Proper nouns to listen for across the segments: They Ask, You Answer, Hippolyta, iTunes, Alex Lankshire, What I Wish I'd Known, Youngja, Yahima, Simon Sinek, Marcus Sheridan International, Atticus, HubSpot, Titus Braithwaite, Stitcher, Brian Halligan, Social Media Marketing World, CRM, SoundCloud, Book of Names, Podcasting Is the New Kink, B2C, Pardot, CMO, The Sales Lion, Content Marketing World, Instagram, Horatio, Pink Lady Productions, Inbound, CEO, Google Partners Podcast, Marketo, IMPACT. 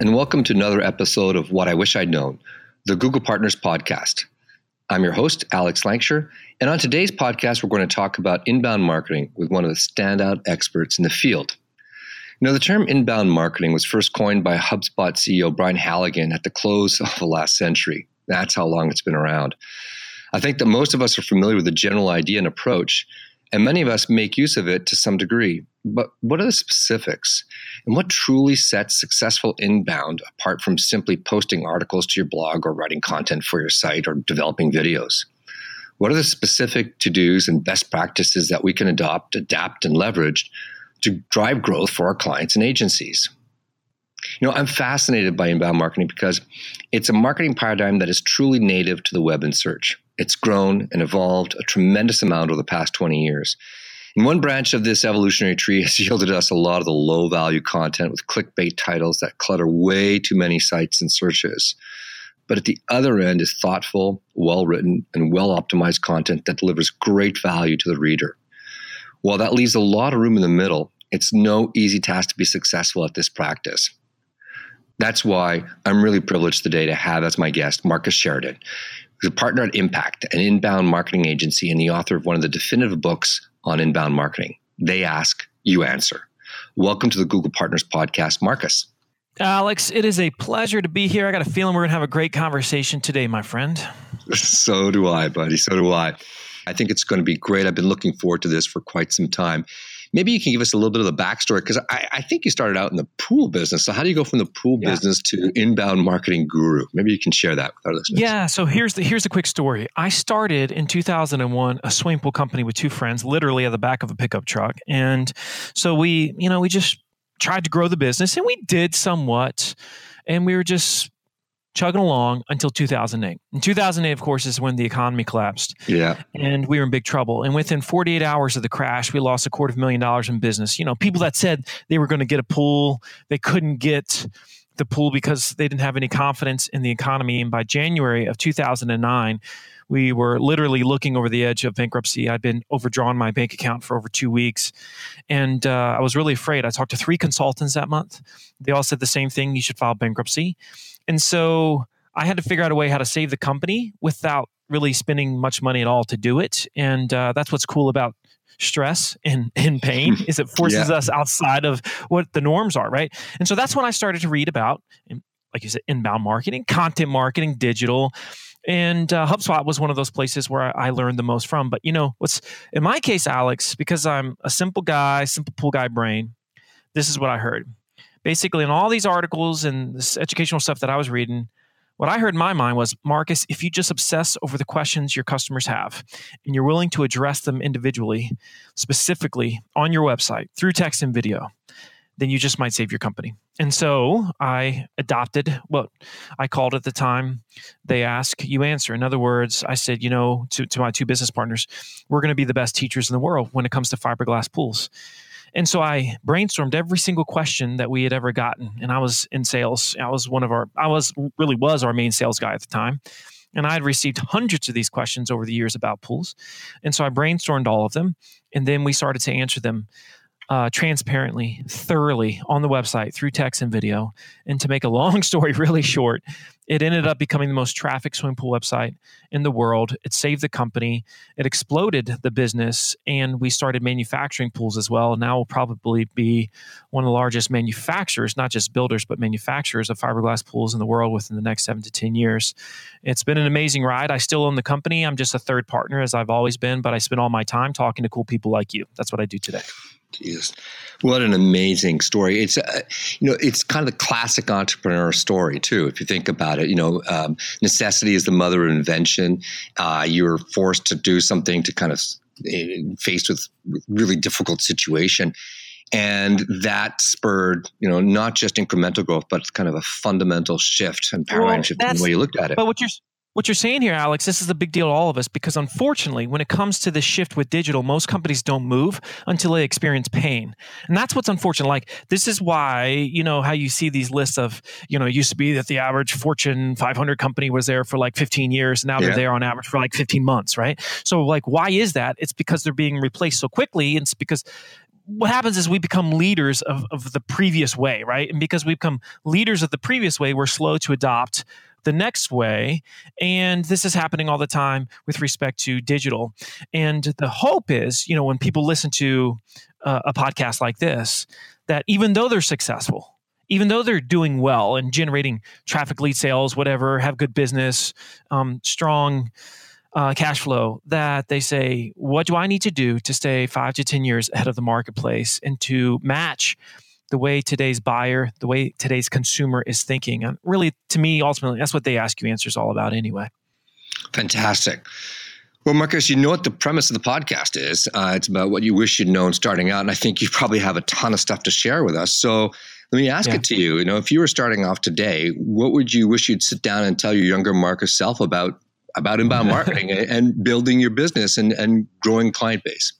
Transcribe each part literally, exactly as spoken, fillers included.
and welcome to another episode of What I Wish I'd Known, the Google Partners Podcast. I'm your host, Alex Lankshire, and on today's podcast, we're going to talk about inbound marketing with one of the standout experts in the field. Now, the term inbound marketing was first coined by HubSpot C E O Brian Halligan at the close of the last century. That's how long it's been around. I think that most of us are familiar with the general idea and approach, and many of us make use of it to some degree. But what are the specifics? And what truly sets successful inbound apart from simply posting articles to your blog or writing content for your site or developing videos? What are the specific to-dos and best practices that we can adopt, adapt, and leverage to drive growth for our clients and agencies? You know, I'm fascinated by inbound marketing because it's a marketing paradigm that is truly native to the web and search. It's grown and evolved a tremendous amount over the past twenty years. And one branch of this evolutionary tree has yielded us a lot of the low-value content with clickbait titles that clutter way too many sites and searches. But at the other end is thoughtful, well-written, and well-optimized content that delivers great value to the reader. While that leaves a lot of room in the middle, it's no easy task to be successful at this practice. That's why I'm really privileged today to have as my guest Marcus Sheridan, who's a partner at Impact, an inbound marketing agency, and the author of one of the definitive books on inbound marketing, They Ask, You Answer. Welcome to the Google Partners Podcast, Marcus. Alex, it is a pleasure to be here. I got a feeling we're going to have a great conversation today, my friend. So do I, buddy. So do I. I think it's going to be great. I've been looking forward to this for quite some time. Maybe you can give us a little bit of the backstory, because I, I think you started out in the pool business. So how do you go from the pool yeah. business to inbound marketing guru? Maybe you can share that with our listeners. Yeah. So here's the here's the quick story. I started in two thousand one a swimming pool company with two friends, literally at the back of a pickup truck. And so we, you know, we just tried to grow the business, and we did somewhat, and we were just chugging along until two thousand eight. In two thousand eight, of course, is when the economy collapsed. Yeah. And we were in big trouble. And within forty-eight hours of the crash, we lost a quarter of a million dollars in business. You know, people that said they were going to get a pool, they couldn't get the pool because they didn't have any confidence in the economy. And by January of two thousand nine, we were literally looking over the edge of bankruptcy. I'd been overdrawn my bank account for over two weeks. And uh, I was really afraid. I talked to three consultants that month. They all said the same thing: you should file bankruptcy. And so I had to figure out a way how to save the company without really spending much money at all to do it. And uh, that's what's cool about stress and, and pain is it forces yeah. us outside of what the norms are, right? And so that's when I started to read about, like you said, inbound marketing, content marketing, digital. And uh, HubSpot was one of those places where I learned the most from. But you know, what's in my case, Alex, because I'm a simple guy, simple pool guy brain, this is what I heard. Basically, in all these articles and this educational stuff that I was reading, what I heard in my mind was, Marcus, if you just obsess over the questions your customers have and you're willing to address them individually, specifically on your website through text and video, then you just might save your company. And so I adopted what I called at the time, They Ask, You Answer. In other words, I said, you know, to, to my two business partners, we're going to be the best teachers in the world when it comes to fiberglass pools. And so I brainstormed every single question that we had ever gotten. And I was in sales. I was one of our, I was really was our main sales guy at the time. And I had received hundreds of these questions over the years about pools. And so I brainstormed all of them. And then we started to answer them uh, transparently, thoroughly on the website through text and video. And to make a long story really short, it ended up becoming the most trafficked swimming pool website in the world. It saved the company. It exploded the business, and we started manufacturing pools as well. Now we'll probably be one of the largest manufacturers, not just builders, but manufacturers of fiberglass pools in the world within the next seven to ten years. It's been an amazing ride. I still own the company. I'm just a third partner, as I've always been, but I spend all my time talking to cool people like you. That's what I do today. Jesus. What an amazing story. It's, uh, you know, it's kind of the classic entrepreneur story too, if you think about it. You know, um, necessity is the mother of invention. Uh, you're forced to do something to kind of uh, faced with really difficult situation. And that spurred, you know, not just incremental growth, but kind of a fundamental shift and paradigm well, shift in the way you looked at it. But what you're What you're saying here, Alex, this is the big deal to all of us, because unfortunately, when it comes to the shift with digital, most companies don't move until they experience pain. And that's what's unfortunate. Like, this is why, you know, how you see these lists of, you know, it used to be that the average Fortune five hundred company was there for like fifteen years. Now yeah. they're there on average for like fifteen months, right? So like, why is that? It's because they're being replaced so quickly. It's because what happens is we become leaders of, of the previous way, right? And because we become leaders of the previous way, we're slow to adopt the next way. And this is happening all the time with respect to digital. And the hope is, you know, when people listen to uh, a podcast like this, that even though they're successful, even though they're doing well and generating traffic, lead sales, whatever, have good business, um, strong uh, cash flow, that they say, what do I need to do to stay five to ten years ahead of the marketplace and to match the way today's buyer, the way today's consumer is thinking? And really, to me, ultimately, that's what They Ask, You Answer is all about anyway. Fantastic. Well, Marcus, you know what the premise of the podcast is. Uh, it's about what you wish you'd known starting out. And I think you probably have a ton of stuff to share with us. So let me ask yeah. it to you. You know, if you were starting off today, what would you wish you'd sit down and tell your younger Marcus self about, about inbound marketing and building your business and, and growing client base?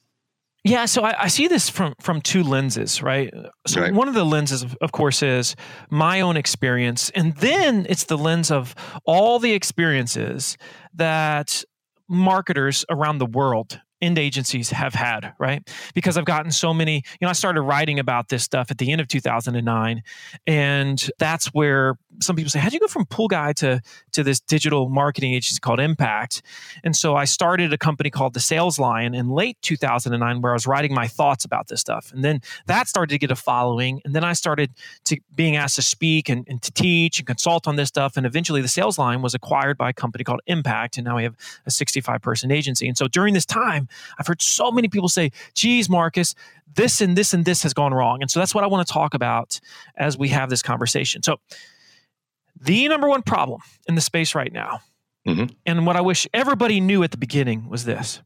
Yeah, so I, I see this from, from two lenses, right? So right. one of the lenses, of, of course, is my own experience. And then it's the lens of all the experiences that marketers around the world, end agencies, have had, right? Because I've gotten so many, you know, I started writing about this stuff at the end of two thousand nine. And that's where some people say, how'd you go from pool guy to, to this digital marketing agency called Impact? And so I started a company called The Sales Lion in late two thousand nine, where I was writing my thoughts about this stuff. And then that started to get a following. And then I started to being asked to speak and, and to teach and consult on this stuff. And eventually The Sales Lion was acquired by a company called Impact. And now we have a sixty-five person agency. And so during this time, I've heard so many people say, geez, Marcus, this and this and this has gone wrong. And so that's what I want to talk about as we have this conversation. So the number one problem in the space right now, mm-hmm. and what I wish everybody knew at the beginning was this.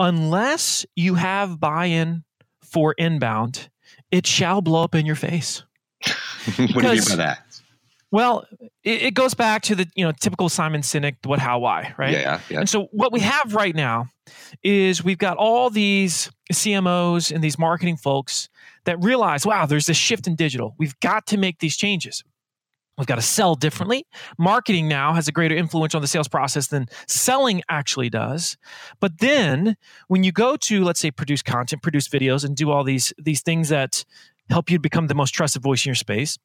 Unless you have buy-in for inbound, it shall blow up in your face. Because, what do you mean by that? Well, it, it goes back to the you know typical Simon Sinek, what, how, why, right? Yeah, yeah. And so what we have right now is we've got all these C M Os and these marketing folks that realize, wow, there's this shift in digital. We've got to make these changes. We've got to sell differently. Marketing now has a greater influence on the sales process than selling actually does. But then when you go to, let's say, produce content, produce videos, and do all these, these things that help you become the most trusted voice in your space,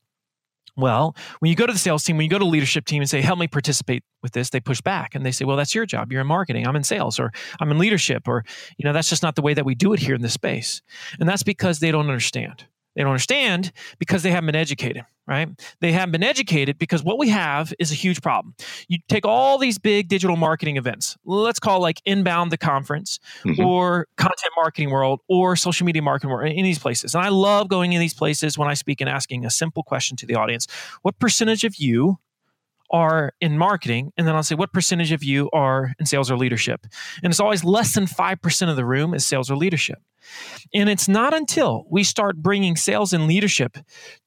well, when you go to the sales team, when you go to the leadership team and say, help me participate with this, they push back and they say, well, that's your job. You're in marketing. I'm in sales, or I'm in leadership, or, you know, that's just not the way that we do it here in this space. And that's because they don't understand. They don't understand because they haven't been educated, right? They haven't been educated because what we have is a huge problem. You take all these big digital marketing events, let's call like Inbound, the conference, mm-hmm. or Content Marketing World, or Social Media Marketing World, in these places. And I love going in these places when I speak and asking a simple question to the audience. What percentage of you are in marketing? And then I'll say, what percentage of you are in sales or leadership? And it's always less than five percent of the room is sales or leadership. And it's not until we start bringing sales and leadership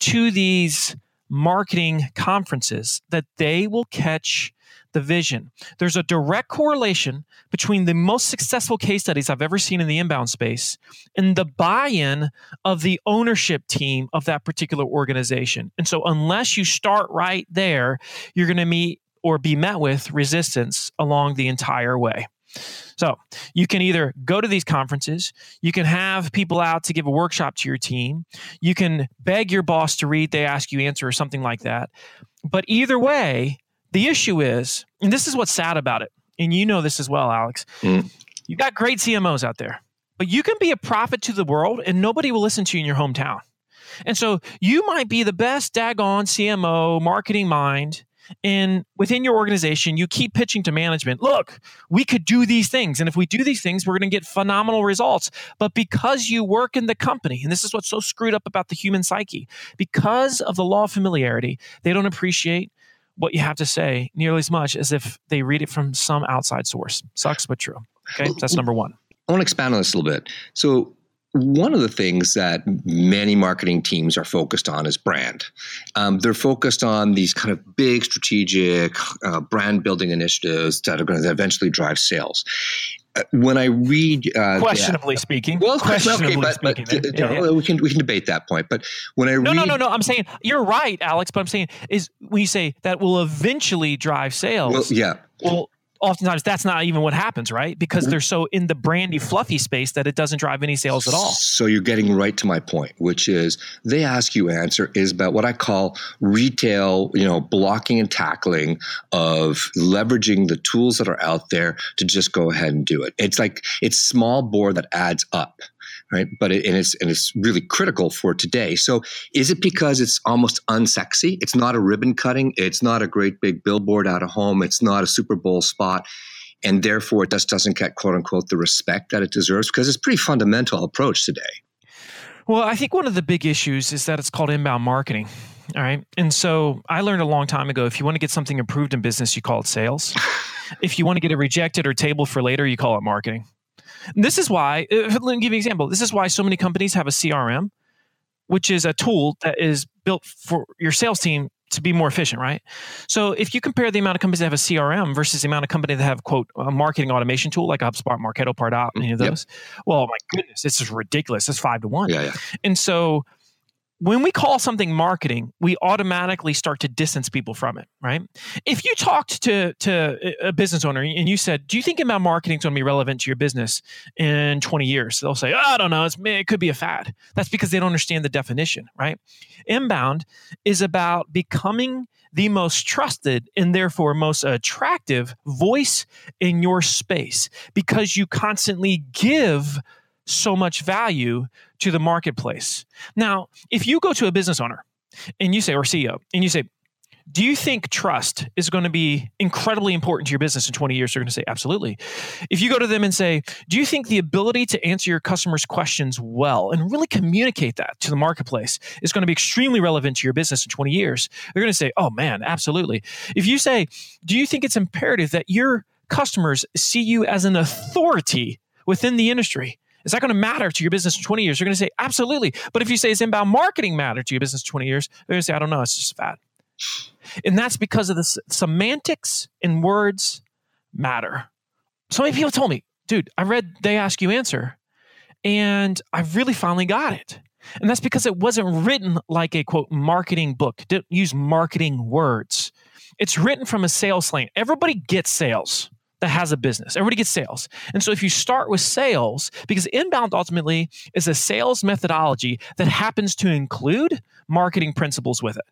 to these marketing conferences that they will catch the vision. There's a direct correlation between the most successful case studies I've ever seen in the inbound space and the buy-in of the ownership team of that particular organization. And so unless you start right there, you're going to meet or be met with resistance along the entire way. So you can either go to these conferences, you can have people out to give a workshop to your team, you can beg your boss to read They Ask, You Answer or something like that. But either way, the issue is, and this is what's sad about it, and you know this as well, Alex, mm. you've got great C M Os out there, but you can be a prophet to the world and nobody will listen to you in your hometown. And so you might be the best daggone C M O, marketing mind, and within your organization, you keep pitching to management, look, we could do these things. And if we do these things, we're going to get phenomenal results. But because you work in the company, and this is what's so screwed up about the human psyche, because of the law of familiarity, they don't appreciate what you have to say nearly as much as if they read it from some outside source. Sucks, but true. Okay, that's number one. I want to expand on this a little bit. So one of the things that many marketing teams are focused on is brand. Um, they're focused on these kind of big strategic uh, brand building initiatives that are going to eventually drive sales. Uh, when I read, uh, questionably the, uh, speaking, well, questionably okay, but, speaking, but, but, yeah, yeah. we can we can debate that point. But when I no, read, no, no, no, I'm saying you're right, Alex. But I'm saying is when you say that will eventually drive sales. Well, yeah. Well. oftentimes that's not even what happens, right? Because they're so in the brandy fluffy space that it doesn't drive any sales at all. So you're getting right to my point, which is They Ask, You Answer is about what I call retail, you know, blocking and tackling of leveraging the tools that are out there to just go ahead and do it. It's like, it's small bore that adds up. Right, but it, and it's and it's really critical for today. So, is it because it's almost unsexy? It's not a ribbon cutting. It's not a great big billboard out of home. It's not a Super Bowl spot, and therefore it just doesn't get quote unquote the respect that it deserves because it's a pretty fundamental approach today. Well, I think one of the big issues is that it's called inbound marketing. All right, and so I learned a long time ago, if you want to get something improved in business, you call it sales. If you want to get it rejected or tabled for later, you call it marketing. This is why, let me give you an example. This is why so many companies have a C R M, which is a tool that is built for your sales team to be more efficient, right? So if you compare the amount of companies that have a C R M versus the amount of companies that have, quote, a marketing automation tool like HubSpot, Marketo, Pardot, any of those, yep. Well, my goodness, this is ridiculous. It's five to one. Yeah, yeah. And so when we call something marketing, we automatically start to distance people from it, right? If you talked to to a business owner and you said, do you think inbound marketing is going to be relevant to your business in twenty years? They'll say, oh, I don't know. It's, it could be a fad. That's because they don't understand the definition, right? Inbound is about becoming the most trusted and therefore most attractive voice in your space because you constantly give so much value to the marketplace. Now, if you go to a business owner and you say, or C E O, and you say, do you think trust is going to be incredibly important to your business in twenty years? They're going to say, absolutely. If you go to them and say, do you think the ability to answer your customers' questions well and really communicate that to the marketplace is going to be extremely relevant to your business in twenty years? They're going to say, oh man, absolutely. If you say, do you think it's imperative that your customers see you as an authority within the industry? Is that going to matter to your business in twenty years? You're going to say, absolutely. But if you say, is inbound marketing matter to your business in twenty years? They're going to say, I don't know. It's just fad. And that's because of the s- semantics and words matter. So many people told me, dude, I read They Ask, You Answer, and I really finally got it. And that's because it wasn't written like a, quote, marketing book. It didn't use marketing words. It's written from a sales lane. Everybody gets sales that has a business. Everybody gets sales. And so if you start with sales, because inbound ultimately is a sales methodology that happens to include marketing principles with it.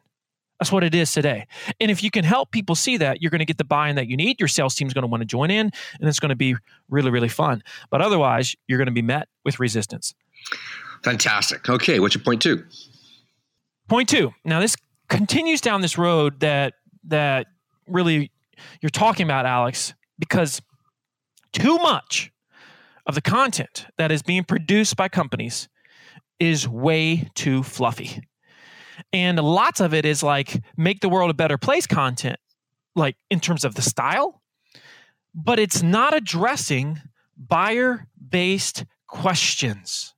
That's what it is today. And if you can help people see that, you're going to get the buy-in that you need. Your sales team is going to want to join in, and it's going to be really, really fun. But otherwise, you're going to be met with resistance. Fantastic. Okay, what's your point two? Point two. Now, this continues down this road that that really you're talking about, Alex, because too much of the content that is being produced by companies is way too fluffy. And lots of it is like make the world a better place content, like in terms of the style, but it's not addressing buyer-based questions.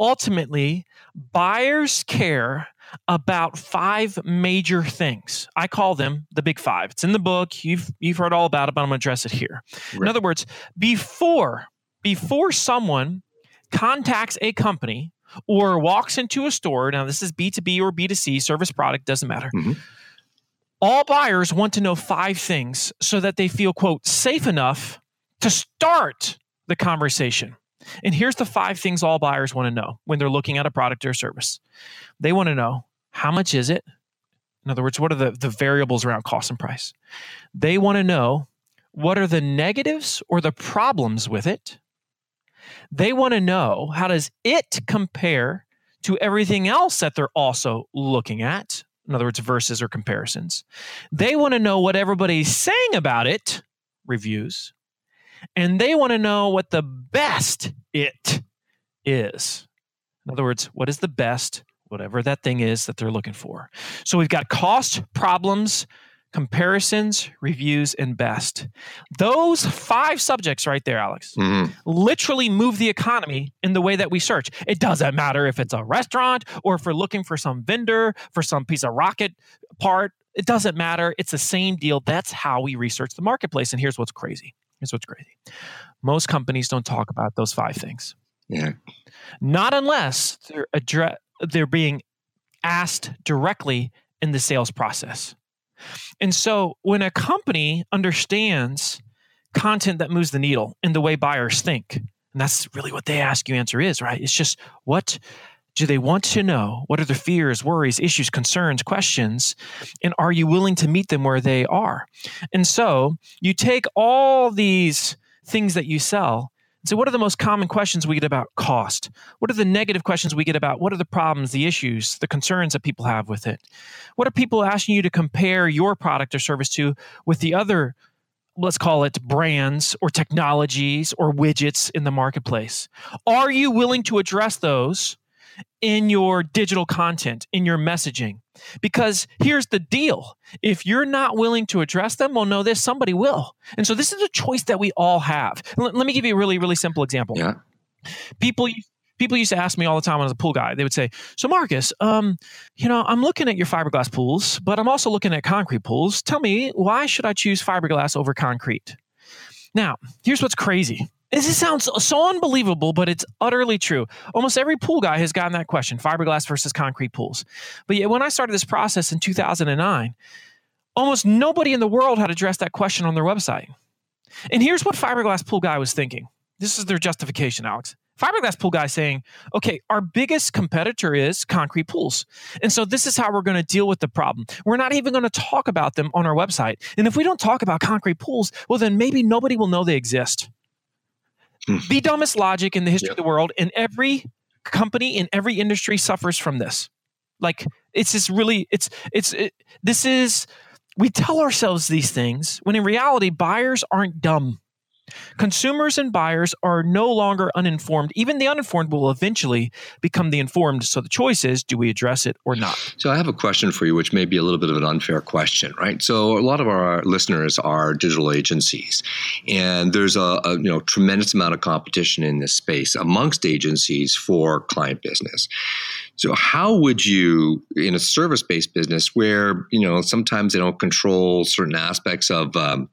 Ultimately, buyers care about five major things. I call them the big five. It's in the book. You've you've heard all about it, but I'm going to address it here. Right. In other words, before, before someone contacts a company or walks into a store, now this is B two B or B two C, service product, doesn't matter. Mm-hmm. All buyers want to know five things so that they feel, quote, safe enough to start the conversation. And here's the five things all buyers want to know when they're looking at a product or service. They want to know, how much is it? In other words, what are the, the variables around cost and price? They want to know, what are the negatives or the problems with it? They want to know, how does it compare to everything else that they're also looking at? In other words, versus or comparisons. They want to know what everybody's saying about it, reviews. And they want to know what the best it is. In other words, what is the best, whatever that thing is that they're looking for. So we've got cost, problems, comparisons, reviews, and best. Those five subjects right there, Alex, mm-hmm. literally move the economy in the way that we search. It doesn't matter if it's a restaurant or if we're looking for some vendor, for some piece of rocket part. It doesn't matter. It's the same deal. That's how we research the marketplace. And here's what's crazy. Here's what's crazy. Most companies don't talk about those five things. Yeah. Not unless they're addre- they're being asked directly in the sales process. And so when a company understands content that moves the needle in the way buyers think. And that's really what They Ask, You Answer is, right? It's just, what do they want to know? What are their fears, worries, issues, concerns, questions? And are you willing to meet them where they are? And so you take all these things that you sell. So what are the most common questions we get about cost? What are the negative questions we get about? What are the problems, the issues, the concerns that people have with it? What are people asking you to compare your product or service to with the other, let's call it brands or technologies or widgets in the marketplace? Are you willing to address those in your digital content, in your messaging? Because here's the deal. If you're not willing to address them, well, no, this, somebody will. And so this is a choice that we all have. L- let me give you a really, really simple example. Yeah. People, people used to ask me all the time when I was a pool guy, they would say, so Marcus, um, you know, I'm looking at your fiberglass pools, but I'm also looking at concrete pools. Tell me, why should I choose fiberglass over concrete? Now, here's what's crazy. This sounds so unbelievable, but it's utterly true. Almost every pool guy has gotten that question, fiberglass versus concrete pools. But yet, when I started this process in two thousand nine, almost nobody in the world had addressed that question on their website. And here's what fiberglass pool guy was thinking. This is their justification, Alex. Fiberglass pool guy saying, okay, our biggest competitor is concrete pools. And so this is how we're going to deal with the problem. We're not even going to talk about them on our website. And if we don't talk about concrete pools, well, then maybe nobody will know they exist. The dumbest logic in the history yep. of the world, and every company in every industry suffers from this. Like, it's just really, it's, it's, it, this is, we tell ourselves these things when in reality, buyers aren't dumb. Consumers and buyers are no longer uninformed. Even the uninformed will eventually become the informed. So the choice is, do we address it or not? So I have a question for you, which may be a little bit of an unfair question, right? So a lot of our listeners are digital agencies, and there's a, a you know tremendous amount of competition in this space amongst agencies for client business. So how would you, in a service-based business where you know sometimes they don't control certain aspects of um,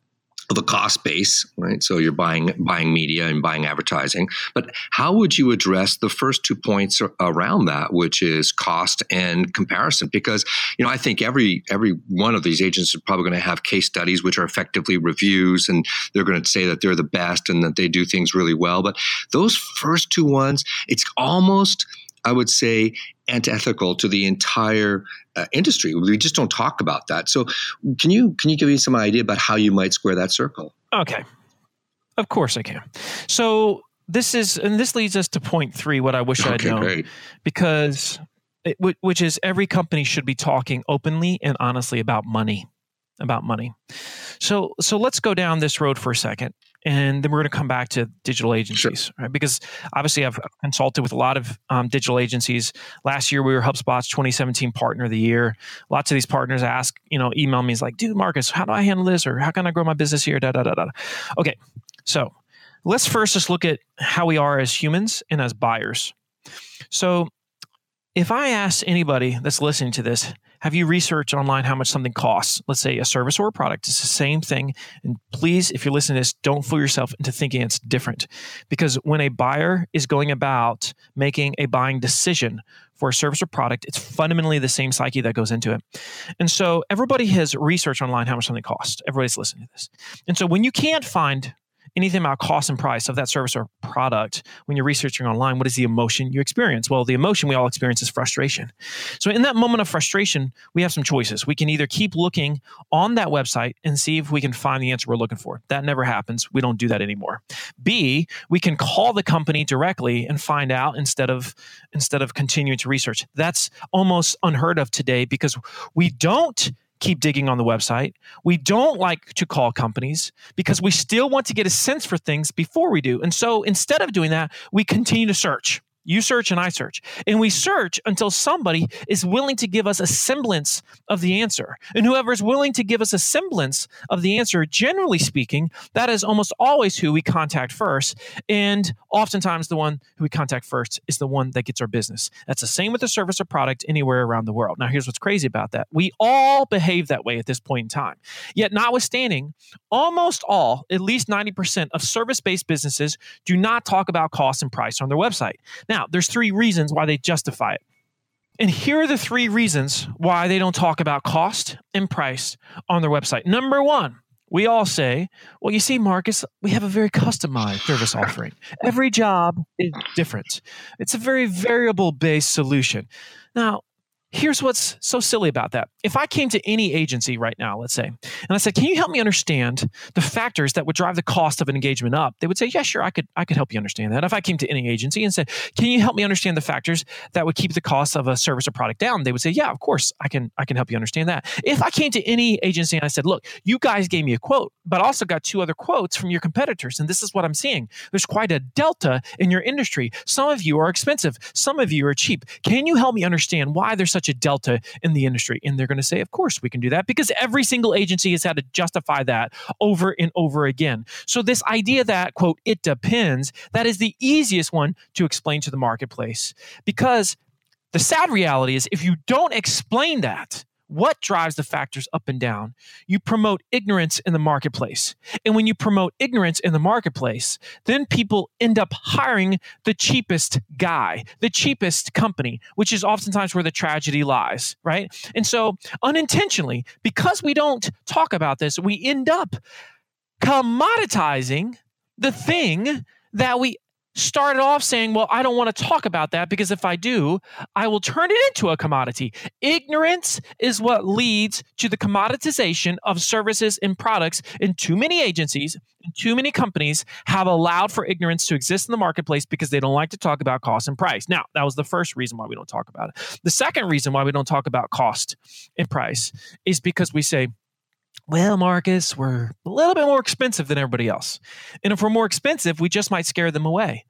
the cost base, right? So you're buying buying media and buying advertising, but how would you address the first two points around that, which is cost and comparison? Because you know, I think every every one of these agents are probably going to have case studies, which are effectively reviews, and they're going to say that they're the best and that they do things really well. But those first two ones, it's almost, I would say, antithetical to the entire uh, industry. We just don't talk about that. So can you can you give me some idea about how you might square that circle? Okay. Of course I can. So this is, and this leads us to point three, what I wish okay, I'd known. Great. Because, it, which is every company should be talking openly and honestly about money, about money. So so let's go down this road for a second. And then we're going to come back to digital agencies, sure. right? Because obviously I've consulted with a lot of um, digital agencies. Last year, we were HubSpot's twenty seventeen Partner of the Year. Lots of these partners ask, you know, email me. It's like, dude, Marcus, how do I handle this? Or how can I grow my business here? Da, da, da, da. Okay. So let's first just look at how we are as humans and as buyers. So if I ask anybody that's listening to this, have you researched online how much something costs? Let's say a service or a product. It's the same thing. And please, if you're listening to this, don't fool yourself into thinking it's different. Because when a buyer is going about making a buying decision for a service or product, it's fundamentally the same psyche that goes into it. And so everybody has researched online how much something costs. Everybody's listening to this. And so when you can't find anything about cost and price of that service or product, when you're researching online, what is the emotion you experience? Well, the emotion we all experience is frustration. So in that moment of frustration, we have some choices. We can either keep looking on that website and see if we can find the answer we're looking for. That never happens. We don't do that anymore. B, we can call the company directly and find out instead of instead of continuing to research. That's almost unheard of today because we don't keep digging on the website. We don't like to call companies because we still want to get a sense for things before we do. And so instead of doing that, we continue to search. You search and I search. And we search until somebody is willing to give us a semblance of the answer. And whoever is willing to give us a semblance of the answer, generally speaking, that is almost always who we contact first. And oftentimes the one who we contact first is the one that gets our business. That's the same with a service or product anywhere around the world. Now, here's what's crazy about that. We all behave that way at this point in time. Yet notwithstanding, almost all, at least ninety percent of service-based businesses do not talk about cost and price on their website. Now, there's three reasons why they justify it. And here are the three reasons why they don't talk about cost and price on their website. Number one, we all say, well, you see, Marcus, we have a very customized service offering. Every job is different. It's a very variable-based solution. Now, here's what's so silly about that. If I came to any agency right now, let's say, and I said, can you help me understand the factors that would drive the cost of an engagement up? They would say, yeah, sure, I could I could help you understand that. If I came to any agency and said, can you help me understand the factors that would keep the cost of a service or product down? They would say, yeah, of course, I can I can help you understand that. If I came to any agency and I said, look, you guys gave me a quote, but I also got two other quotes from your competitors, and this is what I'm seeing. There's quite a delta in your industry. Some of you are expensive. Some of you are cheap. Can you help me understand why there's such a delta in the industry? And they're going to say, of course we can do that, because every single agency has had to justify that over and over again. So this idea that, quote, it depends, that is the easiest one to explain to the marketplace. Because the sad reality is, if you don't explain that, what drives the factors up and down, you promote ignorance in the marketplace. And when you promote ignorance in the marketplace, then people end up hiring the cheapest guy, the cheapest company, which is oftentimes where the tragedy lies, right? And so unintentionally, because we don't talk about this, we end up commoditizing the thing that we started off saying, well, I don't want to talk about that, because if I do, I will turn it into a commodity. Ignorance is what leads to the commoditization of services and products. And too many agencies, too many companies have allowed for ignorance to exist in the marketplace because they don't like to talk about cost and price. Now, that was the first reason why we don't talk about it. The second reason why we don't talk about cost and price is because we say, well, Marcus, we're a little bit more expensive than everybody else. And if we're more expensive, we just might scare them away.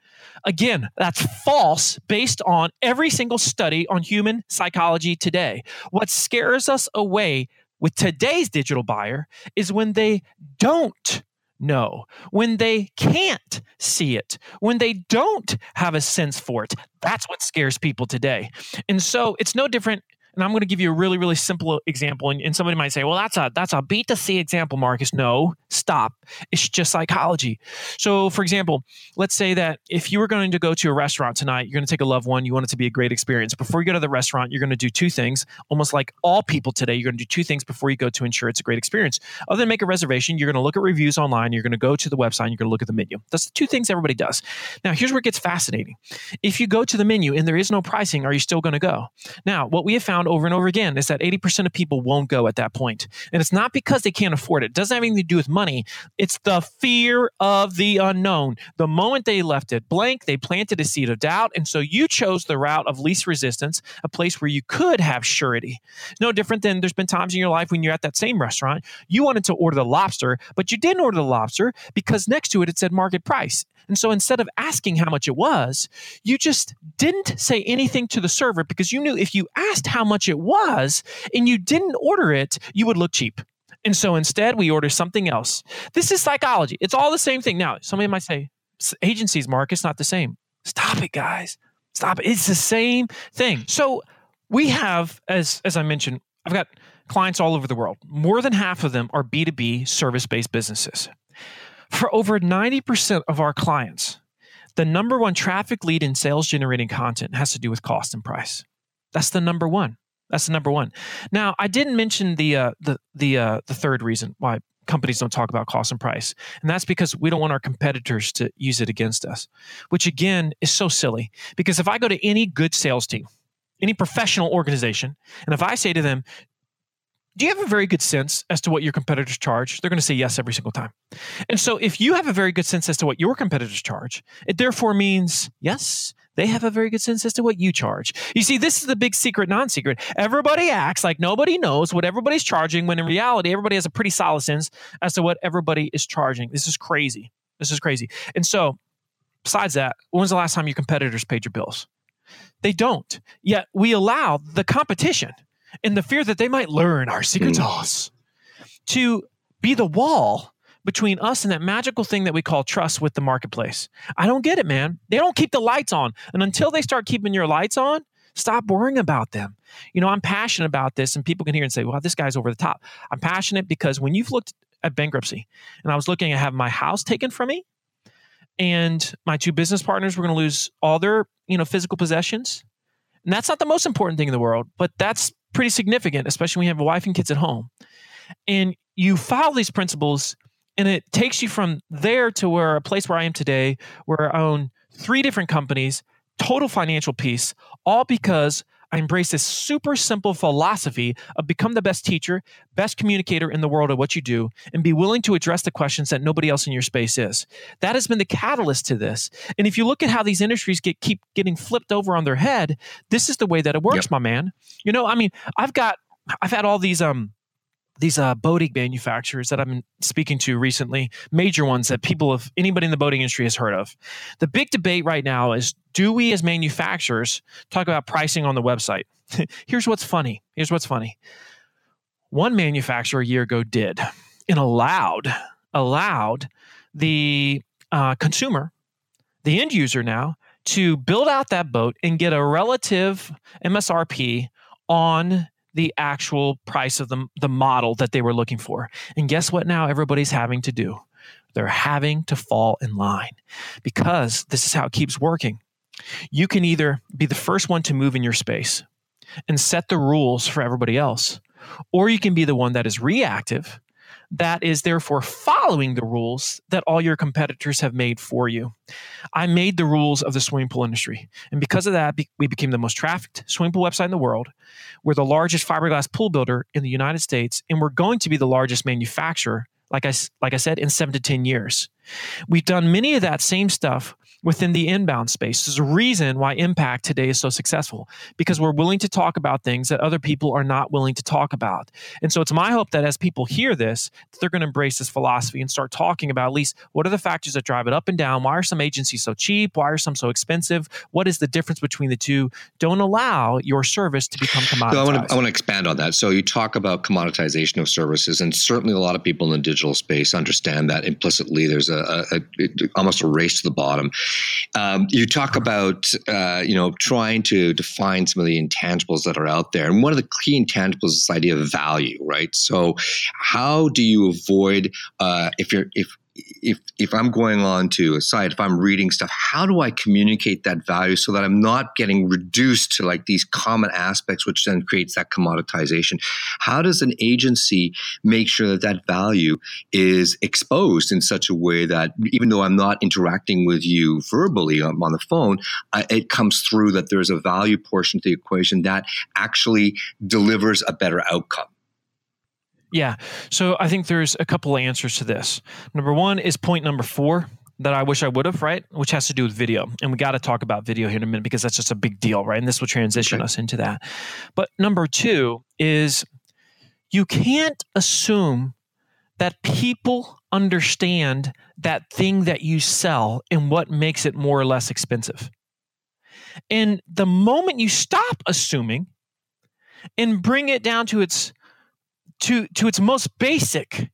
Again, that's false based on every single study on human psychology today. What scares us away with today's digital buyer is when they don't know, when they can't see it, when they don't have a sense for it. That's what scares people today. And so it's no different. And I'm going to give you a really, really simple example. And, and somebody might say, well, that's a that's a B two C example, Marcus. No, stop. It's just psychology. So, for example, let's say that if you were going to go to a restaurant tonight, you're going to take a loved one. You want it to be a great experience. Before you go to the restaurant, you're going to do two things. Almost like all people today, you're going to do two things before you go to ensure it's a great experience. Other than make a reservation, you're going to look at reviews online. You're going to go to the website. And you're going to look at the menu. That's the two things everybody does. Now, here's where it gets fascinating. If you go to the menu and there is no pricing, are you still going to go? Now, what we have found over and over again is that eighty percent of people won't go at that point. And it's not because they can't afford it. It doesn't have anything to do with money. It's the fear of the unknown. The moment they left it blank, they planted a seed of doubt. And so you chose the route of least resistance, a place where you could have surety. No different than there's been times in your life when you're at that same restaurant, you wanted to order the lobster, but you didn't order the lobster because next to it, it said market price. And so instead of asking how much it was, you just didn't say anything to the server because you knew if you asked how much it was and you didn't order it, you would look cheap. And so instead, we order something else. This is psychology. It's all the same thing. Now, somebody might say, agencies, Mark, it's not the same. Stop it, guys. Stop it. It's the same thing. So we have, as, as I mentioned, I've got clients all over the world. More than half of them are B two B service-based businesses. For over ninety percent of our clients, the number one traffic lead in sales generating content has to do with cost and price. That's the number one. That's the number one. Now, I didn't mention the uh, the the uh, the third reason why companies don't talk about cost and price, and that's because we don't want our competitors to use it against us, which again is so silly. Because if I go to any good sales team, any professional organization, and if I say to them, do you have a very good sense as to what your competitors charge? They're going to say yes every single time. And so if you have a very good sense as to what your competitors charge, it therefore means yes, they have a very good sense as to what you charge. You see, this is the big secret, non-secret. Everybody acts like nobody knows what everybody's charging, when in reality, everybody has a pretty solid sense as to what everybody is charging. This is crazy. This is crazy. And so besides that, when was the last time your competitors paid your bills? They don't. Yet we allow the competition and the fear that they might learn our secret sauce to be the wall between us and that magical thing that we call trust with the marketplace. I don't get it, man. They don't keep the lights on. And until they start keeping your lights on, stop worrying about them. You know, I'm passionate about this, and people can hear and say, well, this guy's over the top. I'm passionate because when you've looked at bankruptcy, and I was looking at having my house taken from me, and my two business partners were going to lose all their, you know, physical possessions. And that's not the most important thing in the world, but that's pretty significant, especially when you have a wife and kids at home. And you follow these principles and it takes you from there to where a place where I am today, where I own three different companies, total financial peace, all because I embrace this super simple philosophy of become the best teacher, best communicator in the world of what you do, and be willing to address the questions that nobody else in your space is. That has been the catalyst to this. And if you look at how these industries get keep getting flipped over on their head, this is the way that it works, yep. my man. You know, I mean, I've got, I've had all these, um, these uh, boating manufacturers that I've been speaking to recently, major ones that people of anybody in the boating industry has heard of. The big debate right now is, do we as manufacturers talk about pricing on the website? Here's what's funny. Here's what's funny. One manufacturer a year ago did and allowed, allowed the uh, consumer, the end user now, to build out that boat and get a relative M S R P on the actual price of the, the model that they were looking for. And guess what now everybody's having to do? They're having to fall in line, because this is how it keeps working. You can either be the first one to move in your space and set the rules for everybody else, or you can be the one that is reactive, that is therefore following the rules that all your competitors have made for you. I made the rules of the swimming pool industry. And because of that, we became the most trafficked swimming pool website in the world. We're the largest fiberglass pool builder in the United States, and we're going to be the largest manufacturer, like I, like I said, in seven to ten years. We've done many of that same stuff within the inbound space. There's a reason why Impact today is so successful, because we're willing to talk about things that other people are not willing to talk about. And so it's my hope that as people hear this, that they're going to embrace this philosophy and start talking about at least what are the factors that drive it up and down? Why are some agencies so cheap? Why are some so expensive? What is the difference between the two? Don't allow your service to become commoditized. No, I want to, I want to expand on that. So you talk about commoditization of services, and certainly a lot of people in the digital space understand that implicitly. There's a, a, a almost a race to the bottom. Um, you talk about, uh, you know, trying to define some of the intangibles that are out there. And one of the key intangibles is this idea of value, right? So how do you avoid, uh, if you're, if, if, if I'm going on to a site, if I'm reading stuff, how do I communicate that value so that I'm not getting reduced to like these common aspects, which then creates that commoditization? How does an agency make sure that that value is exposed in such a way that even though I'm not interacting with you verbally on, on the phone, I, it comes through that there's a value portion to the equation that actually delivers a better outcome? Yeah. So I think there's a couple of answers to this. Number one is point number four that I wish I would have, right? Which has to do with video. And we got to talk about video here in a minute, because that's just a big deal, right? And this will transition okay. us into that. But number two is you can't assume that people understand that thing that you sell and what makes it more or less expensive. And the moment you stop assuming and bring it down to its To, to its most basic,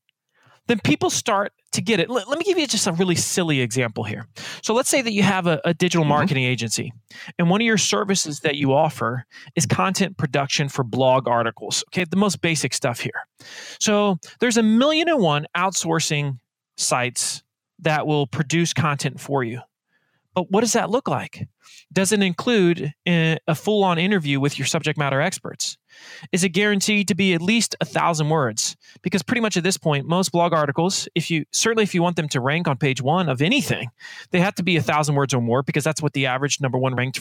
then people start to get it. Let, let me give you just a really silly example here. So let's say that you have a, a digital mm-hmm. marketing agency, and one of your services that you offer is content production for blog articles. Okay, the most basic stuff here. So there's a million and one outsourcing sites that will produce content for you. But what does that look like? Does it include a full-on interview with your subject matter experts? Is it guaranteed to be at least a thousand words? Because pretty much at this point, most blog articles, if you certainly if you want them to rank on page one of anything, they have to be a thousand words or more, because that's what the average number one ranked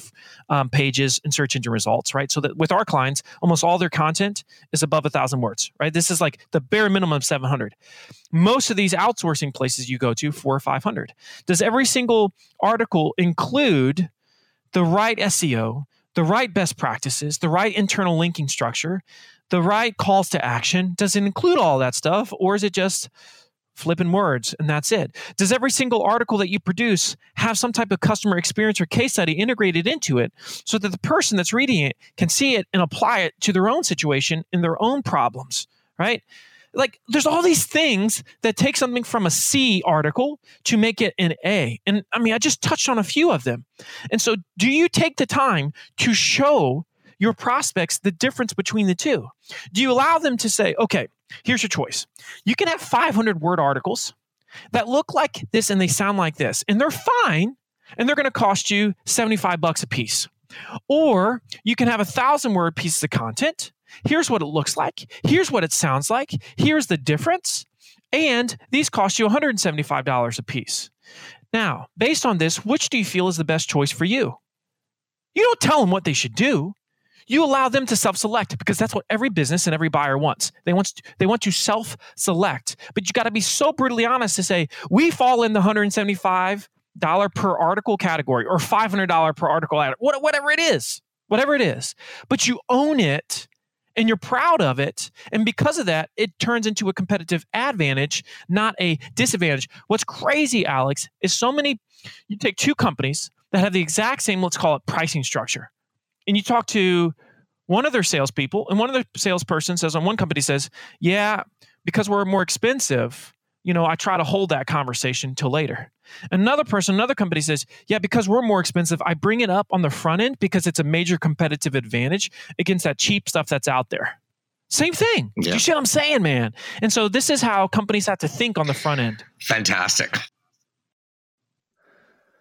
um, page is in search engine results, right? So that with our clients, almost all their content is above a thousand words, right? This is like the bare minimum of seven hundred. Most of these outsourcing places you go to, four or five hundred. Does every single article include the right S E O, the right best practices, the right internal linking structure, the right calls to action? Does it include all that stuff, or is it just flipping words and that's it? Does every single article that you produce have some type of customer experience or case study integrated into it, so that the person that's reading it can see it and apply it to their own situation and their own problems, right? Like, there's all these things that take something from a C article to make it an A. And I mean, I just touched on a few of them. And so, do you take the time to show your prospects the difference between the two? Do you allow them to say, okay, here's your choice. You can have five hundred word articles that look like this and they sound like this, and they're fine, and they're going to cost you seventy-five bucks a piece. Or you can have a thousand word pieces of content Here's what it looks like. Here's what it sounds like. Here's the difference. And these cost you one hundred seventy-five dollars a piece. Now, based on this, which do you feel is the best choice for you? You don't tell them what they should do. You allow them to self-select, because that's what every business and every buyer wants. They want to, they want to self-select, but you got to be so brutally honest to say, we fall in the one hundred seventy-five dollars per article category, or five hundred dollars per article, whatever it is, whatever it is. But you own it and you're proud of it. And because of that, it turns into a competitive advantage, not a disadvantage. What's crazy, Alex, is so many, you take two companies that have the exact same, let's call it pricing structure. And you talk to one of their salespeople, and one of their salesperson says on one company says, yeah, because we're more expensive, you know, I try to hold that conversation till later. Another person, another company says, yeah, because we're more expensive, I bring it up on the front end because it's a major competitive advantage against that cheap stuff that's out there. Same thing. Yeah. You see what I'm saying, man? And so this is how companies have to think on the front end. Fantastic.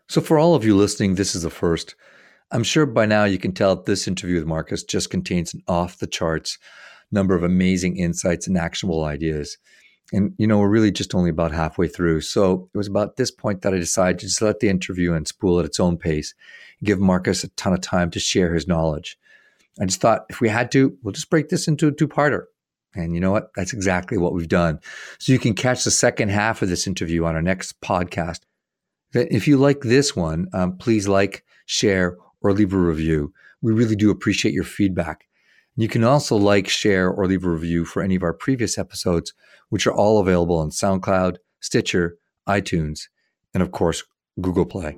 So for all of you listening, this is the first. I'm sure by now you can tell this interview with Marcus just contains an off-the-charts number of amazing insights and actionable ideas. And, you know, we're really just only about halfway through. So it was about this point that I decided to just let the interview and spool at its own pace, and give Marcus a ton of time to share his knowledge. I just thought if we had to, we'll just break this into a two-parter. And you know what? That's exactly what we've done. So you can catch the second half of this interview on our next podcast. If you like this one, um, please like, share, or leave a review. We really do appreciate your feedback. You can also like, share, or leave a review for any of our previous episodes, which are all available on SoundCloud, Stitcher, iTunes, and of course, Google Play.